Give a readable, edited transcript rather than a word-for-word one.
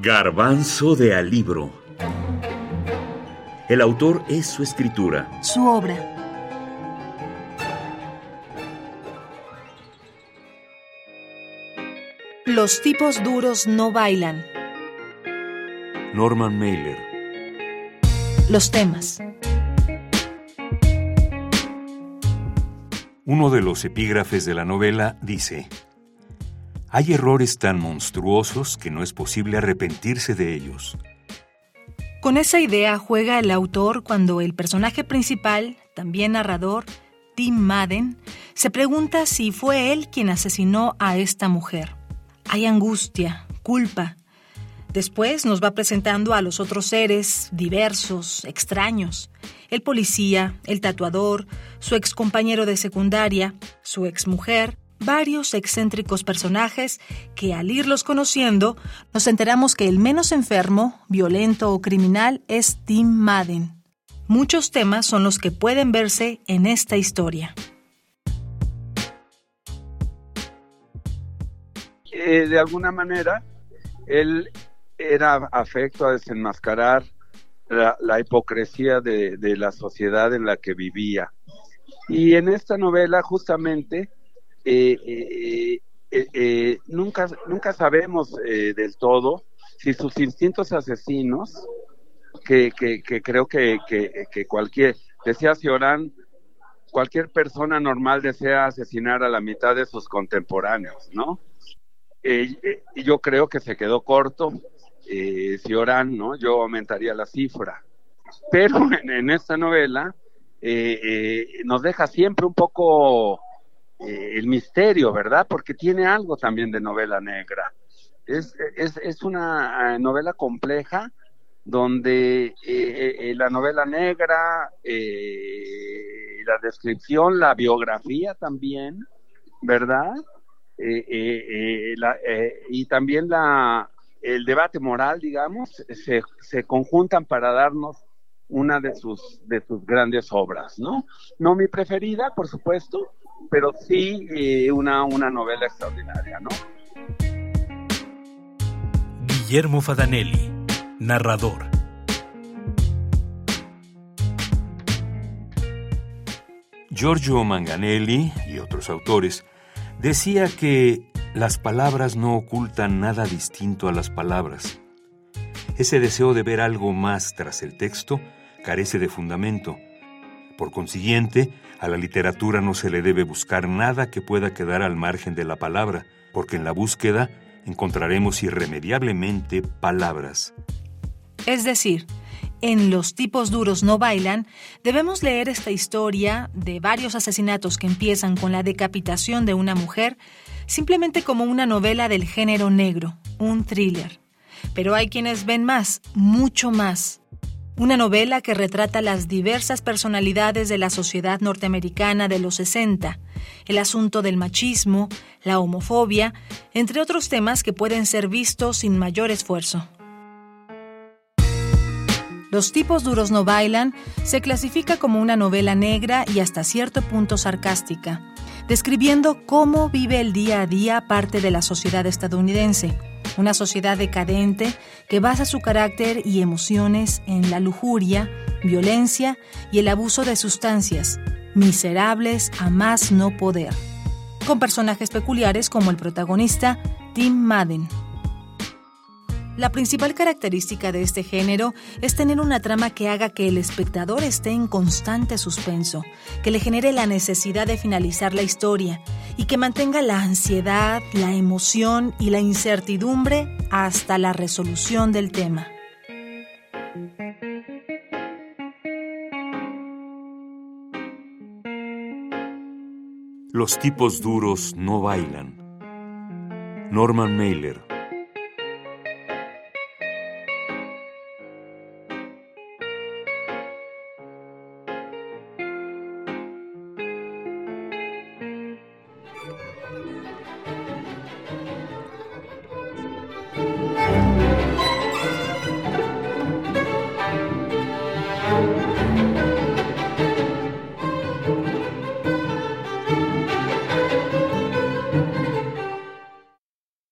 Garbanzo de Alibro. El autor es su escritura, su obra. Los tipos duros no bailan. Norman Mailer. Los temas. Uno de los epígrafes de la novela dice: hay errores tan monstruosos que no es posible arrepentirse de ellos. Con esa idea juega el autor cuando el personaje principal, también narrador, Tim Madden, se pregunta si fue él quien asesinó a esta mujer. Hay angustia, culpa. Después nos va presentando a los otros seres diversos, extraños. El policía, el tatuador, su excompañero de secundaria, su exmujer, varios excéntricos personajes que al irlos conociendo nos enteramos que el menos enfermo, violento o criminal es Tim Madden. Muchos temas son los que pueden verse en esta historia. De alguna manera, él era afecto a desenmascarar la hipocresía de la sociedad en la que vivía. Y en esta novela, justamente, nunca sabemos del todo si sus instintos asesinos, que creo que cualquier, decía Cioran, cualquier persona normal desea asesinar a la mitad de sus contemporáneos, ¿no? Yo creo que se quedó corto Cioran, ¿no? Yo aumentaría la cifra, pero en esta novela nos deja siempre un poco el misterio, ¿verdad? Porque tiene algo también de novela negra. Es una novela compleja donde la novela negra, la descripción, la biografía también, ¿verdad? Y también el debate moral, digamos, se conjuntan para darnos una de sus grandes obras, ¿no? No mi preferida, por supuesto, pero sí una novela extraordinaria, ¿no? Guillermo Fadanelli, narrador. Giorgio Manganelli y otros autores decía que las palabras no ocultan nada distinto a las palabras. Ese deseo de ver algo más tras el texto carece de fundamento. Por consiguiente, a la literatura no se le debe buscar nada que pueda quedar al margen de la palabra, porque en la búsqueda encontraremos irremediablemente palabras. Es decir, en Los tipos duros no bailan, debemos leer esta historia de varios asesinatos que empiezan con la decapitación de una mujer simplemente como una novela del género negro, un thriller. Pero hay quienes ven más, mucho más. Una novela que retrata las diversas personalidades de la sociedad norteamericana de los 60, el asunto del machismo, la homofobia, entre otros temas que pueden ser vistos sin mayor esfuerzo. Los tipos duros no bailan se clasifica como una novela negra y hasta cierto punto sarcástica, describiendo cómo vive el día a día parte de la sociedad estadounidense, una sociedad decadente que basa su carácter y emociones en la lujuria, violencia y el abuso de sustancias, miserables a más no poder, con personajes peculiares como el protagonista Tim Madden. La principal característica de este género es tener una trama que haga que el espectador esté en constante suspenso, que le genere la necesidad de finalizar la historia y que mantenga la ansiedad, la emoción y la incertidumbre hasta la resolución del tema. Los tipos duros no bailan. Norman Mailer.